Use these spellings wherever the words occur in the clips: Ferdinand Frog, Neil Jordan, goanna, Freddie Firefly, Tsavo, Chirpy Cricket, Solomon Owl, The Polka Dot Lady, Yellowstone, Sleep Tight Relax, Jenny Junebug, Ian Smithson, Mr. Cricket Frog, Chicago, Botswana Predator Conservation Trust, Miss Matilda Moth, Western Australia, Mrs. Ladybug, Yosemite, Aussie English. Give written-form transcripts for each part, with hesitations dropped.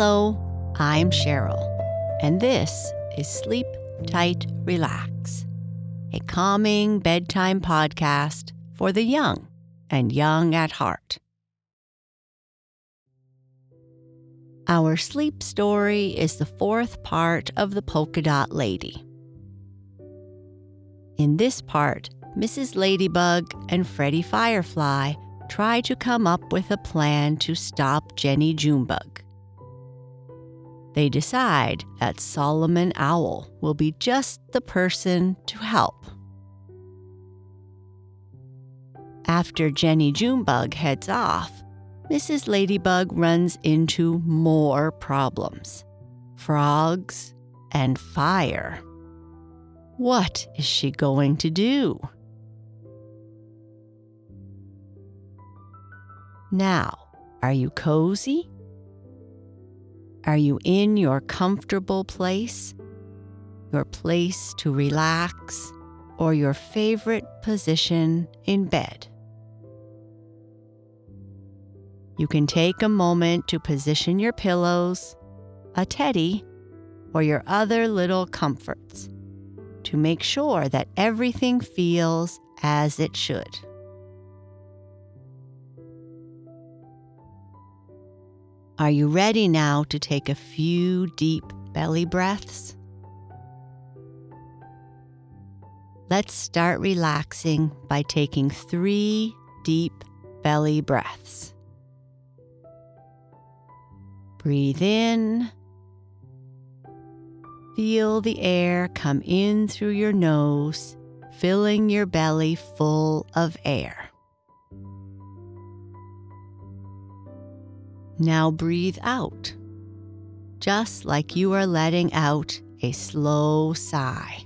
Hello, I'm Cheryl, and this is Sleep Tight Relax, a calming bedtime podcast for the young and young at heart. Our sleep story is the fourth part of The Polka Dot Lady. In this part, Mrs. Ladybug and Freddie Firefly try to come up with a plan to stop Jenny Junebug. They decide that Solomon Owl will be just the person to help. After Jenny Junebug heads off, Mrs. Ladybug runs into more problems. Frogs and fire. What is she going to do? Now, are you cozy? Are you in your comfortable place? Your place to relax, or your favorite position in bed? You can take a moment to position your pillows, a teddy, or your other little comforts to make sure that everything feels as it should. Are you ready now to take a few deep belly breaths? Let's start relaxing by taking 3 deep belly breaths. Breathe in. Feel the air come in through your nose, filling your belly full of air. Now breathe out, just like you are letting out a slow sigh.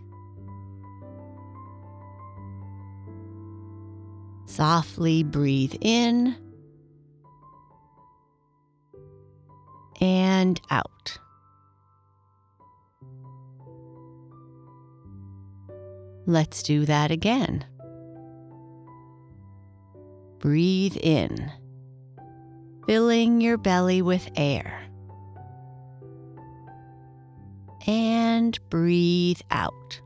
Softly breathe in and out. Let's do that again. Breathe in, filling your belly with air. And breathe out,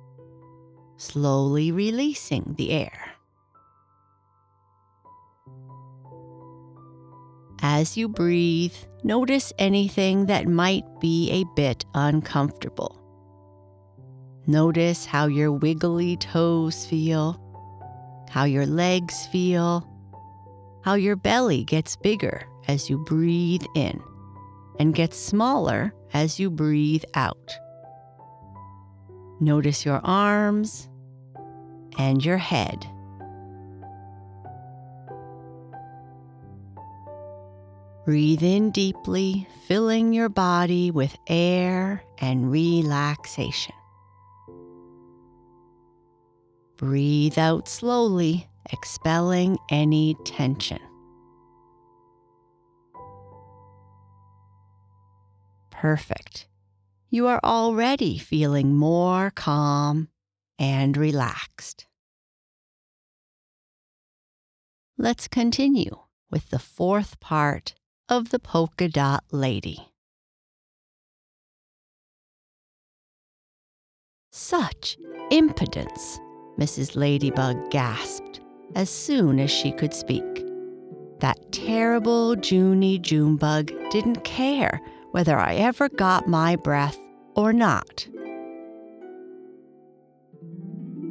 slowly releasing the air. As you breathe, notice anything that might be a bit uncomfortable. Notice how your wiggly toes feel, how your legs feel, how your belly gets bigger as you breathe in and gets smaller as you breathe out. Notice your arms and your head. Breathe in deeply, filling your body with air and relaxation. Breathe out slowly, expelling any tension. Perfect. You are already feeling more calm and relaxed. Let's continue with the fourth part of The Polka Dot Lady. Such impudence, Mrs. Ladybug gasped as soon as she could speak. That terrible Jenny Junebug didn't care whether I ever got my breath or not.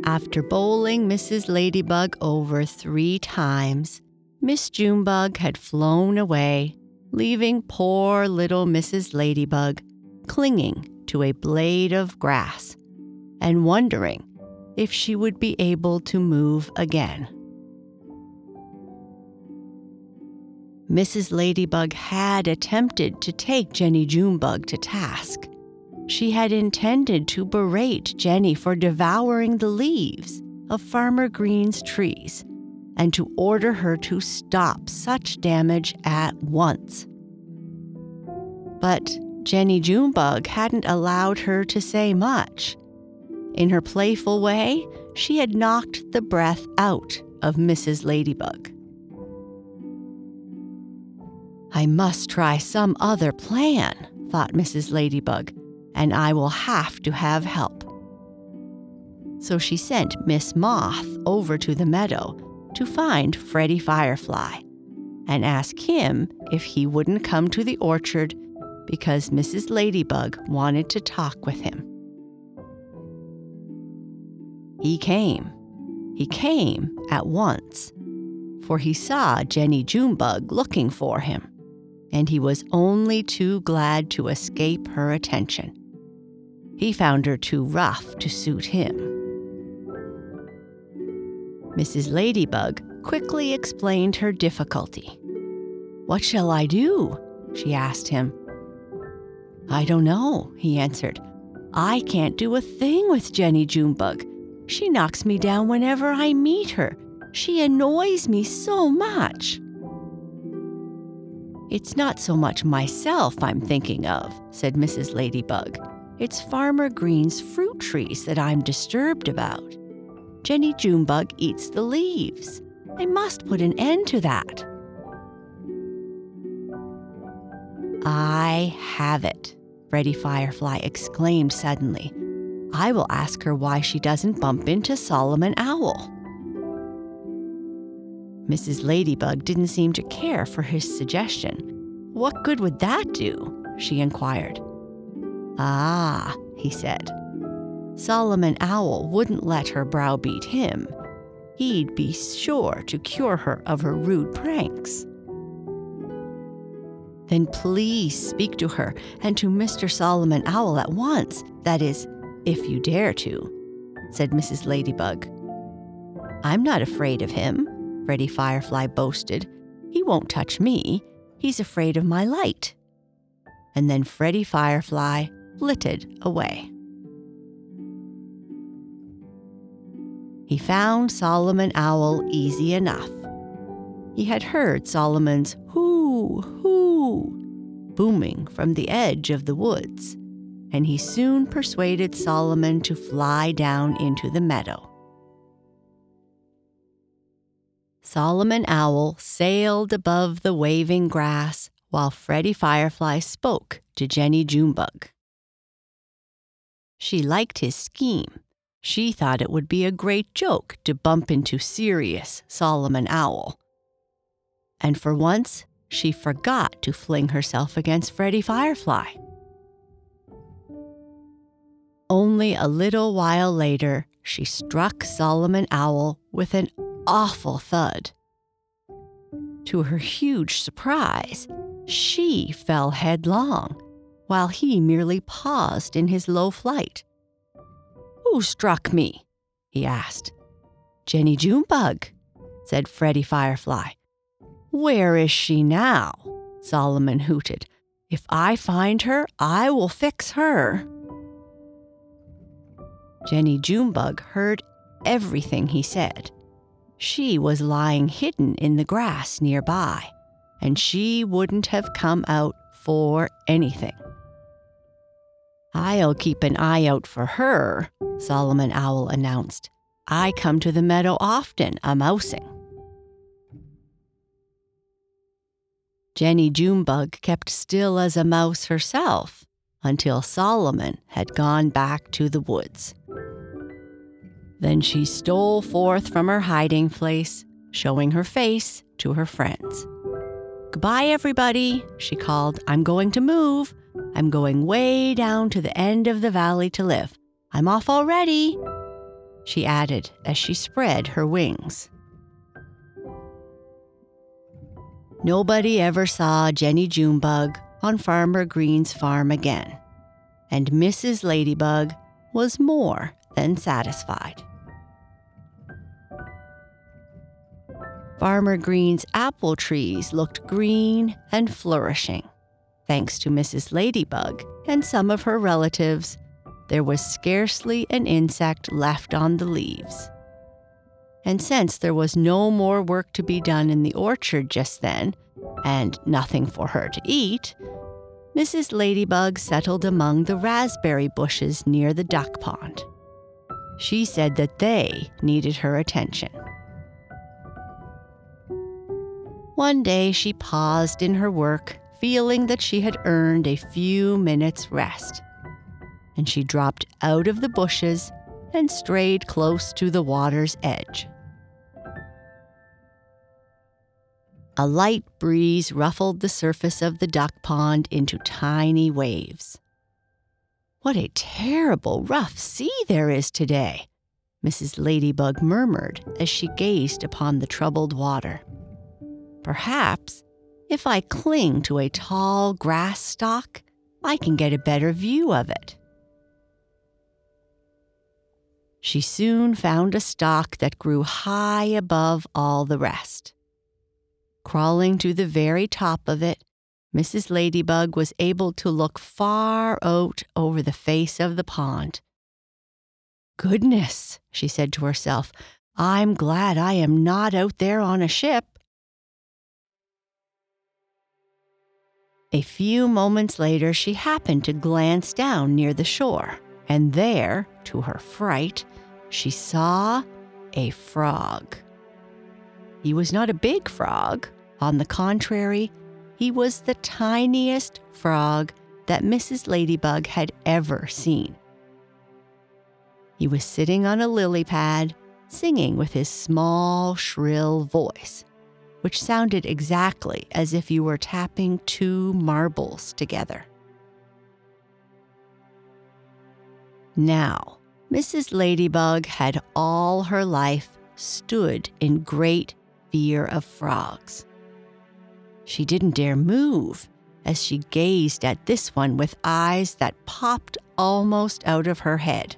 After bowling Mrs. Ladybug over 3 times, Miss Junebug had flown away, leaving poor little Mrs. Ladybug clinging to a blade of grass and wondering if she would be able to move again. Mrs. Ladybug had attempted to take Jenny Junebug to task. She had intended to berate Jenny for devouring the leaves of Farmer Green's trees and to order her to stop such damage at once. But Jenny Junebug hadn't allowed her to say much. In her playful way, she had knocked the breath out of Mrs. Ladybug. I must try some other plan, thought Mrs. Ladybug, and I will have to have help. So she sent Miss Moth over to the meadow to find Freddie Firefly and ask him if he wouldn't come to the orchard because Mrs. Ladybug wanted to talk with him. He came. He came at once, for he saw Jenny Junebug looking for him, and he was only too glad to escape her attention. He found her too rough to suit him. Mrs. Ladybug quickly explained her difficulty. "What shall I do?" she asked him. "I don't know," he answered. "I can't do a thing with Jenny Junebug. She knocks me down whenever I meet her. She annoys me so much." "It's not so much myself I'm thinking of," said Mrs. Ladybug. "It's Farmer Green's fruit trees that I'm disturbed about. Jenny Junebug eats the leaves. I must put an end to that." "I have it," Freddie Firefly exclaimed suddenly. "I will ask her why she doesn't bump into Solomon Owl." Mrs. Ladybug didn't seem to care for his suggestion. "What good would that do?" she inquired. "Ah," he said. "Solomon Owl wouldn't let her browbeat him. He'd be sure to cure her of her rude pranks." "Then please speak to her and to Mr. Solomon Owl at once, that is, if you dare to," said Mrs. Ladybug. "I'm not afraid of him," Freddie Firefly boasted. "He won't touch me. He's afraid of my light." And then Freddie Firefly flitted away. He found Solomon Owl easy enough. He had heard Solomon's "hoo, hoo" booming from the edge of the woods, and he soon persuaded Solomon to fly down into the meadow. Solomon Owl sailed above the waving grass while Freddie Firefly spoke to Jenny Junebug. She liked his scheme. She thought it would be a great joke to bump into serious Solomon Owl. And for once, she forgot to fling herself against Freddie Firefly. Only a little while later, she struck Solomon Owl with an awful thud. To her huge surprise, she fell headlong, while he merely paused in his low flight. "Who struck me?" he asked. "Jenny Junebug," said Freddie Firefly. "Where is she now?" Solomon hooted. "If I find her, I will fix her." Jenny Junebug heard everything he said. She was lying hidden in the grass nearby, and she wouldn't have come out for anything. "I'll keep an eye out for her," Solomon Owl announced. "I come to the meadow often, a-mousing." Jenny Junebug kept still as a mouse herself until Solomon had gone back to the woods. Then she stole forth from her hiding place, showing her face to her friends. "Goodbye, everybody," she called. "I'm going to move. I'm going way down to the end of the valley to live. I'm off already," she added as she spread her wings. Nobody ever saw Jenny Junebug on Farmer Green's farm again, and Mrs. Ladybug was more than satisfied. Farmer Green's apple trees looked green and flourishing. Thanks to Mrs. Ladybug and some of her relatives, there was scarcely an insect left on the leaves. And since there was no more work to be done in the orchard just then, and nothing for her to eat, Mrs. Ladybug settled among the raspberry bushes near the duck pond. She said that they needed her attention. One day she paused in her work feeling that she had earned a few minutes' rest. And she dropped out of the bushes and strayed close to the water's edge. A light breeze ruffled the surface of the duck pond into tiny waves. "What a terrible rough sea there is today," Mrs. Ladybug murmured as she gazed upon the troubled water. "Perhaps, if I cling to a tall grass stalk, I can get a better view of it." She soon found a stalk that grew high above all the rest. Crawling to the very top of it, Mrs. Ladybug was able to look far out over the face of the pond. "Goodness," she said to herself, "I'm glad I am not out there on a ship." A few moments later, she happened to glance down near the shore, and there, to her fright, she saw a frog. He was not a big frog. On the contrary, he was the tiniest frog that Mrs. Ladybug had ever seen. He was sitting on a lily pad, singing with his small, shrill voice, which sounded exactly as if you were tapping two marbles together. Now, Mrs. Ladybug had all her life stood in great fear of frogs. She didn't dare move as she gazed at this one with eyes that popped almost out of her head.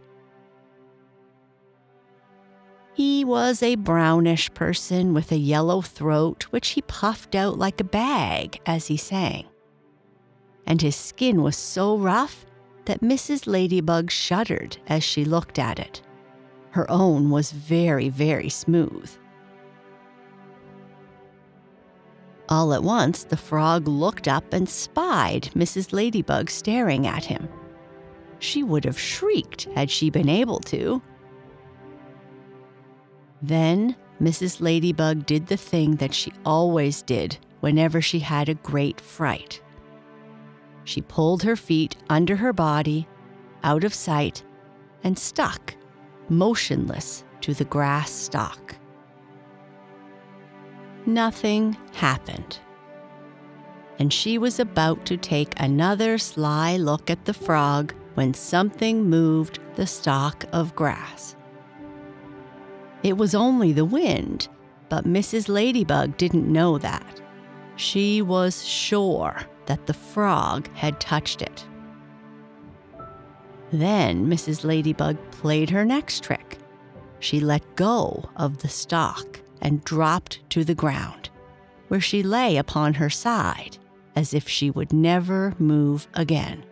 He was a brownish person with a yellow throat, which he puffed out like a bag as he sang. And his skin was so rough that Mrs. Ladybug shuddered as she looked at it. Her own was very, very smooth. All at once, the frog looked up and spied Mrs. Ladybug staring at him. She would have shrieked had she been able to. Then Mrs. Ladybug did the thing that she always did whenever she had a great fright. She pulled her feet under her body, out of sight, and stuck, motionless, to the grass stalk. Nothing happened, and she was about to take another sly look at the frog when something moved the stalk of grass. It was only the wind, but Mrs. Ladybug didn't know that. She was sure that the frog had touched it. Then Mrs. Ladybug played her next trick. She let go of the stalk and dropped to the ground, where she lay upon her side as if she would never move again.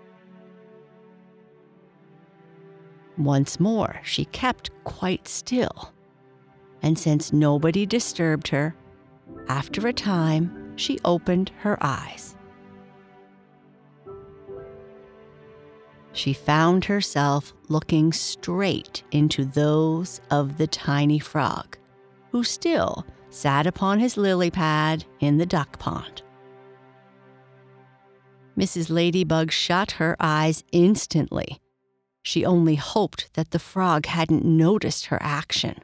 Once more, she kept quite still. And since nobody disturbed her, after a time, she opened her eyes. She found herself looking straight into those of the tiny frog, who still sat upon his lily pad in the duck pond. Mrs. Ladybug shut her eyes instantly. She only hoped that the frog hadn't noticed her action.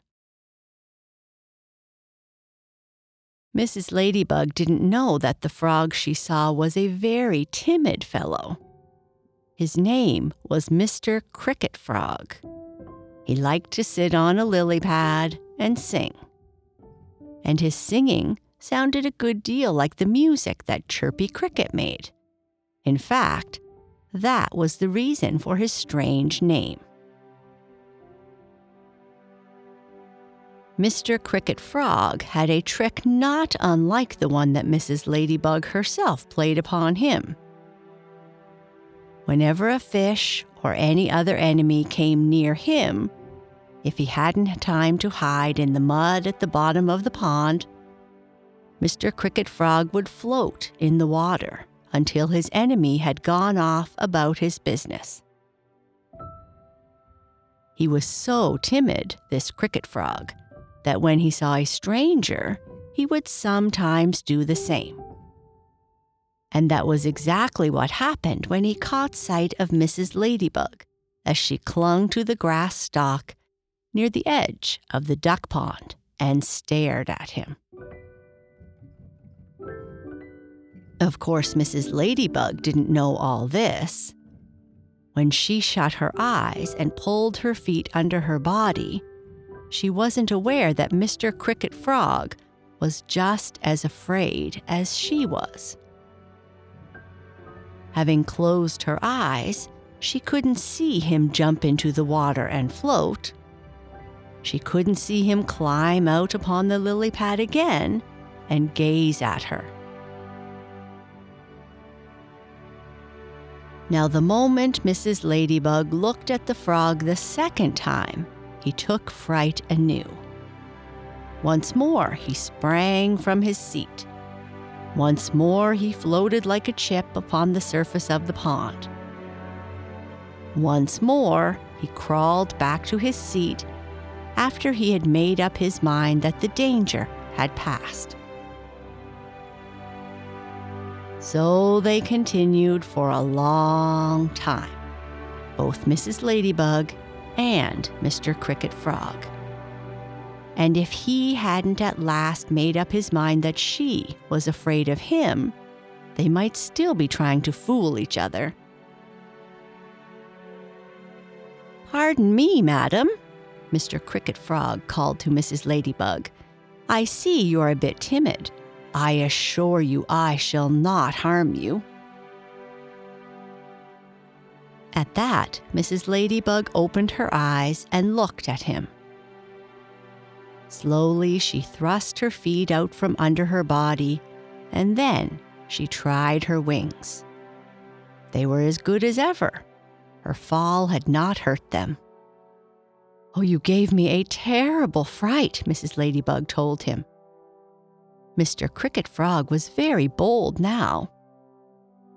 Mrs. Ladybug didn't know that the frog she saw was a very timid fellow. His name was Mr. Cricket Frog. He liked to sit on a lily pad and sing. And his singing sounded a good deal like the music that Chirpy Cricket made. In fact, that was the reason for his strange name. Mr. Cricket Frog had a trick not unlike the one that Mrs. Ladybug herself played upon him. Whenever a fish or any other enemy came near him, if he hadn't time to hide in the mud at the bottom of the pond, Mr. Cricket Frog would float in the water until his enemy had gone off about his business. He was so timid, this Cricket Frog, that when he saw a stranger, he would sometimes do the same. And that was exactly what happened when he caught sight of Mrs. Ladybug as she clung to the grass stalk near the edge of the duck pond and stared at him. Of course, Mrs. Ladybug didn't know all this. When she shut her eyes and pulled her feet under her body, she wasn't aware that Mr. Cricket Frog was just as afraid as she was. Having closed her eyes, she couldn't see him jump into the water and float. She couldn't see him climb out upon the lily pad again and gaze at her. Now, the moment Mrs. Ladybug looked at the frog the second time, he took fright anew. Once more, he sprang from his seat. Once more, he floated like a chip upon the surface of the pond. Once more, he crawled back to his seat after he had made up his mind that the danger had passed. So they continued for a long time, both Mrs. Ladybug and Mr. Cricket Frog. And if he hadn't at last made up his mind that she was afraid of him, they might still be trying to fool each other. "Pardon me, madam," Mr. Cricket Frog called to Mrs. Ladybug. "I see you're a bit timid. I assure you I shall not harm you." At that, Mrs. Ladybug opened her eyes and looked at him. Slowly, she thrust her feet out from under her body, and then she tried her wings. They were as good as ever. Her fall had not hurt them. "Oh, you gave me a terrible fright," Mrs. Ladybug told him. Mr. Cricket Frog was very bold now.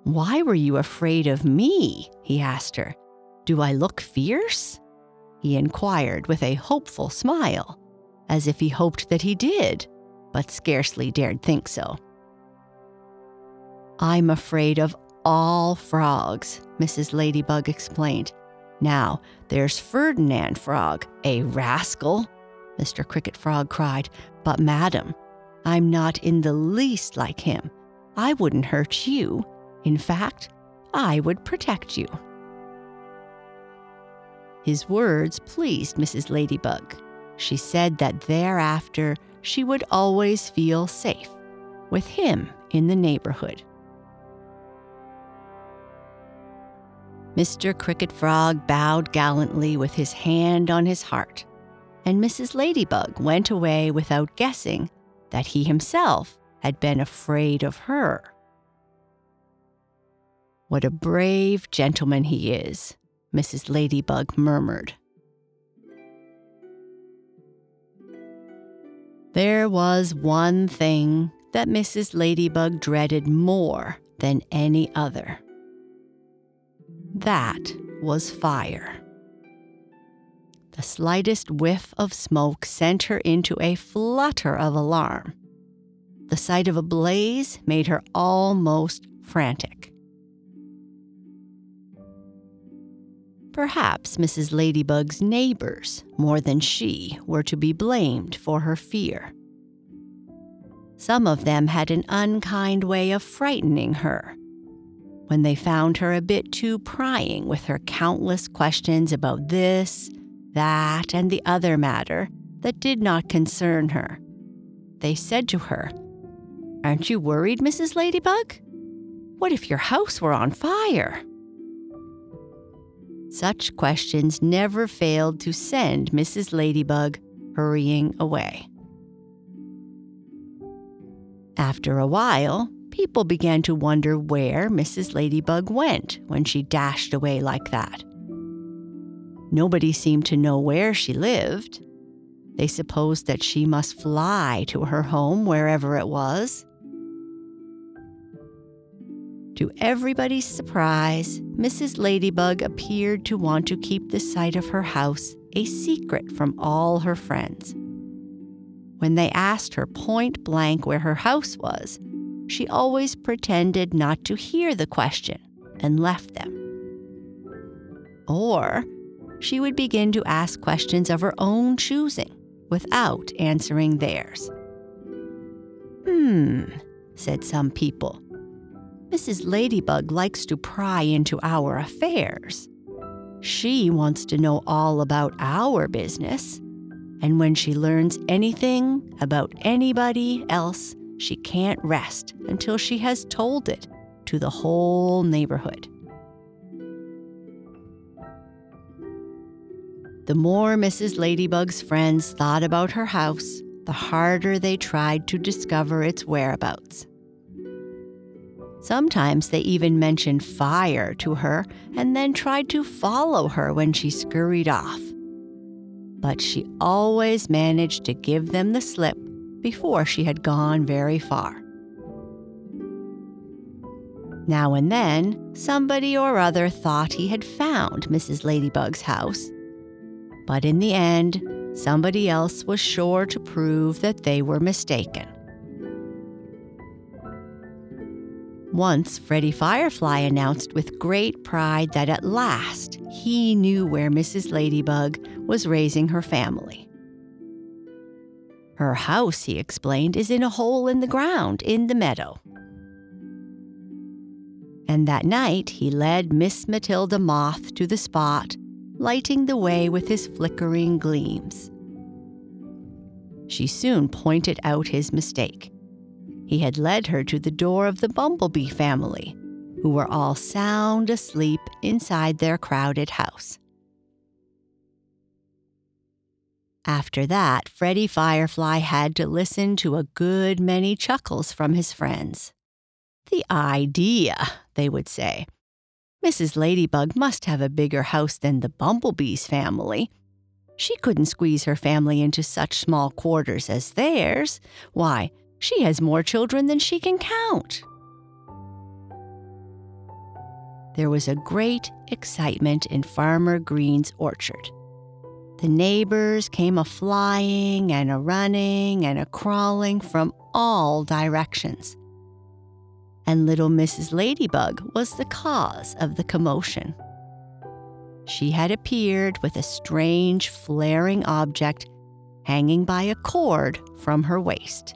"Why were you afraid of me?" he asked her. "Do I look fierce?" he inquired with a hopeful smile, as if he hoped that he did, but scarcely dared think so. "I'm afraid of all frogs," Mrs. Ladybug explained. "Now, there's Ferdinand Frog, a rascal," Mr. Cricket Frog cried. "But, madam, I'm not in the least like him. I wouldn't hurt you. In fact, I would protect you." His words pleased Mrs. Ladybug. She said that thereafter she would always feel safe with him in the neighborhood. Mr. Cricket Frog bowed gallantly with his hand on his heart, and Mrs. Ladybug went away without guessing that he himself had been afraid of her. "What a brave gentleman he is," Mrs. Ladybug murmured. There was one thing that Mrs. Ladybug dreaded more than any other. That was fire. The slightest whiff of smoke sent her into a flutter of alarm. The sight of a blaze made her almost frantic. Perhaps Mrs. Ladybug's neighbors, more than she, were to be blamed for her fear. Some of them had an unkind way of frightening her, when they found her a bit too prying with her countless questions about this, that, and the other matter that did not concern her. They said to her, "Aren't you worried, Mrs. Ladybug? What if your house were on fire?" Such questions never failed to send Mrs. Ladybug hurrying away. After a while, people began to wonder where Mrs. Ladybug went when she dashed away like that. Nobody seemed to know where she lived. They supposed that she must fly to her home wherever it was. To everybody's surprise, Mrs. Ladybug appeared to want to keep the site of her house a secret from all her friends. When they asked her point blank where her house was, she always pretended not to hear the question and left them. Or she would begin to ask questions of her own choosing without answering theirs. Said some people. Mrs. Ladybug likes to pry into our affairs. She wants to know all about our business, and when she learns anything about anybody else, she can't rest until she has told it to the whole neighborhood. The more Mrs. Ladybug's friends thought about her house, the harder they tried to discover its whereabouts. Sometimes they even mentioned fire to her and then tried to follow her when she scurried off. But she always managed to give them the slip before she had gone very far. Now and then, somebody or other thought he had found Mrs. Ladybug's house. But in the end, somebody else was sure to prove that they were mistaken. Once, Freddie Firefly announced with great pride that at last he knew where Mrs. Ladybug was raising her family. Her house, he explained, is in a hole in the ground in the meadow. And that night, he led Miss Matilda Moth to the spot, lighting the way with his flickering gleams. She soon pointed out his mistake. He had led her to the door of the bumblebee family, who were all sound asleep inside their crowded house. After that, Freddie Firefly had to listen to a good many chuckles from his friends. "The idea," they would say. "Mrs. Ladybug must have a bigger house than the bumblebee's family. She couldn't squeeze her family into such small quarters as theirs. Why, she has more children than she can count." There was a great excitement in Farmer Green's orchard. The neighbors came a-flying and a-running and a-crawling from all directions. And little Mrs. Ladybug was the cause of the commotion. She had appeared with a strange flaring object hanging by a cord from her waist,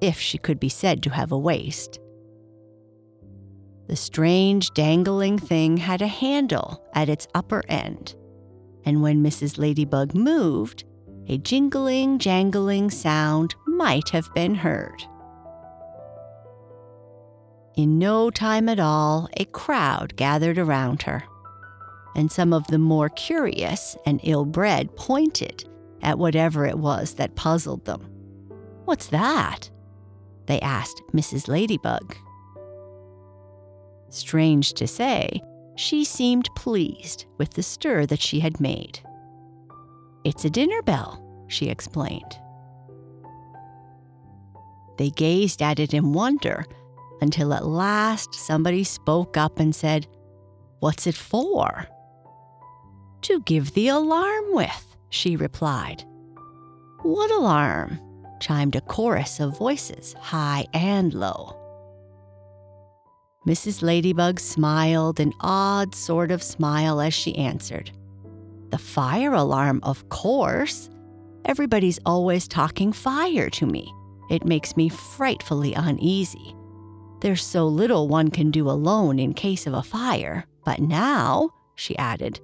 if she could be said to have a waist. The strange dangling thing had a handle at its upper end, and when Mrs. Ladybug moved, a jingling, jangling sound might have been heard. In no time at all, a crowd gathered around her, and some of the more curious and ill-bred pointed at whatever it was that puzzled them. "What's that?" they asked Mrs. Ladybug. Strange to say, she seemed pleased with the stir that she had made. "It's a dinner bell," she explained. They gazed at it in wonder, until at last somebody spoke up and said, "What's it for?" "To give the alarm with," she replied. "What alarm?" chimed a chorus of voices, high and low. Mrs. Ladybug smiled an odd sort of smile as she answered, "The fire alarm, of course. Everybody's always talking fire to me. It makes me frightfully uneasy. There's so little one can do alone in case of a fire. But now," she added,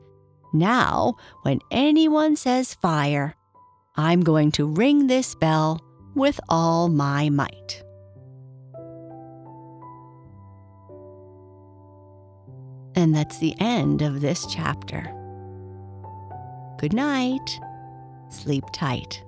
"now when anyone says fire, I'm going to ring this bell with all my might." And that's the end of this chapter. Good night. Sleep tight.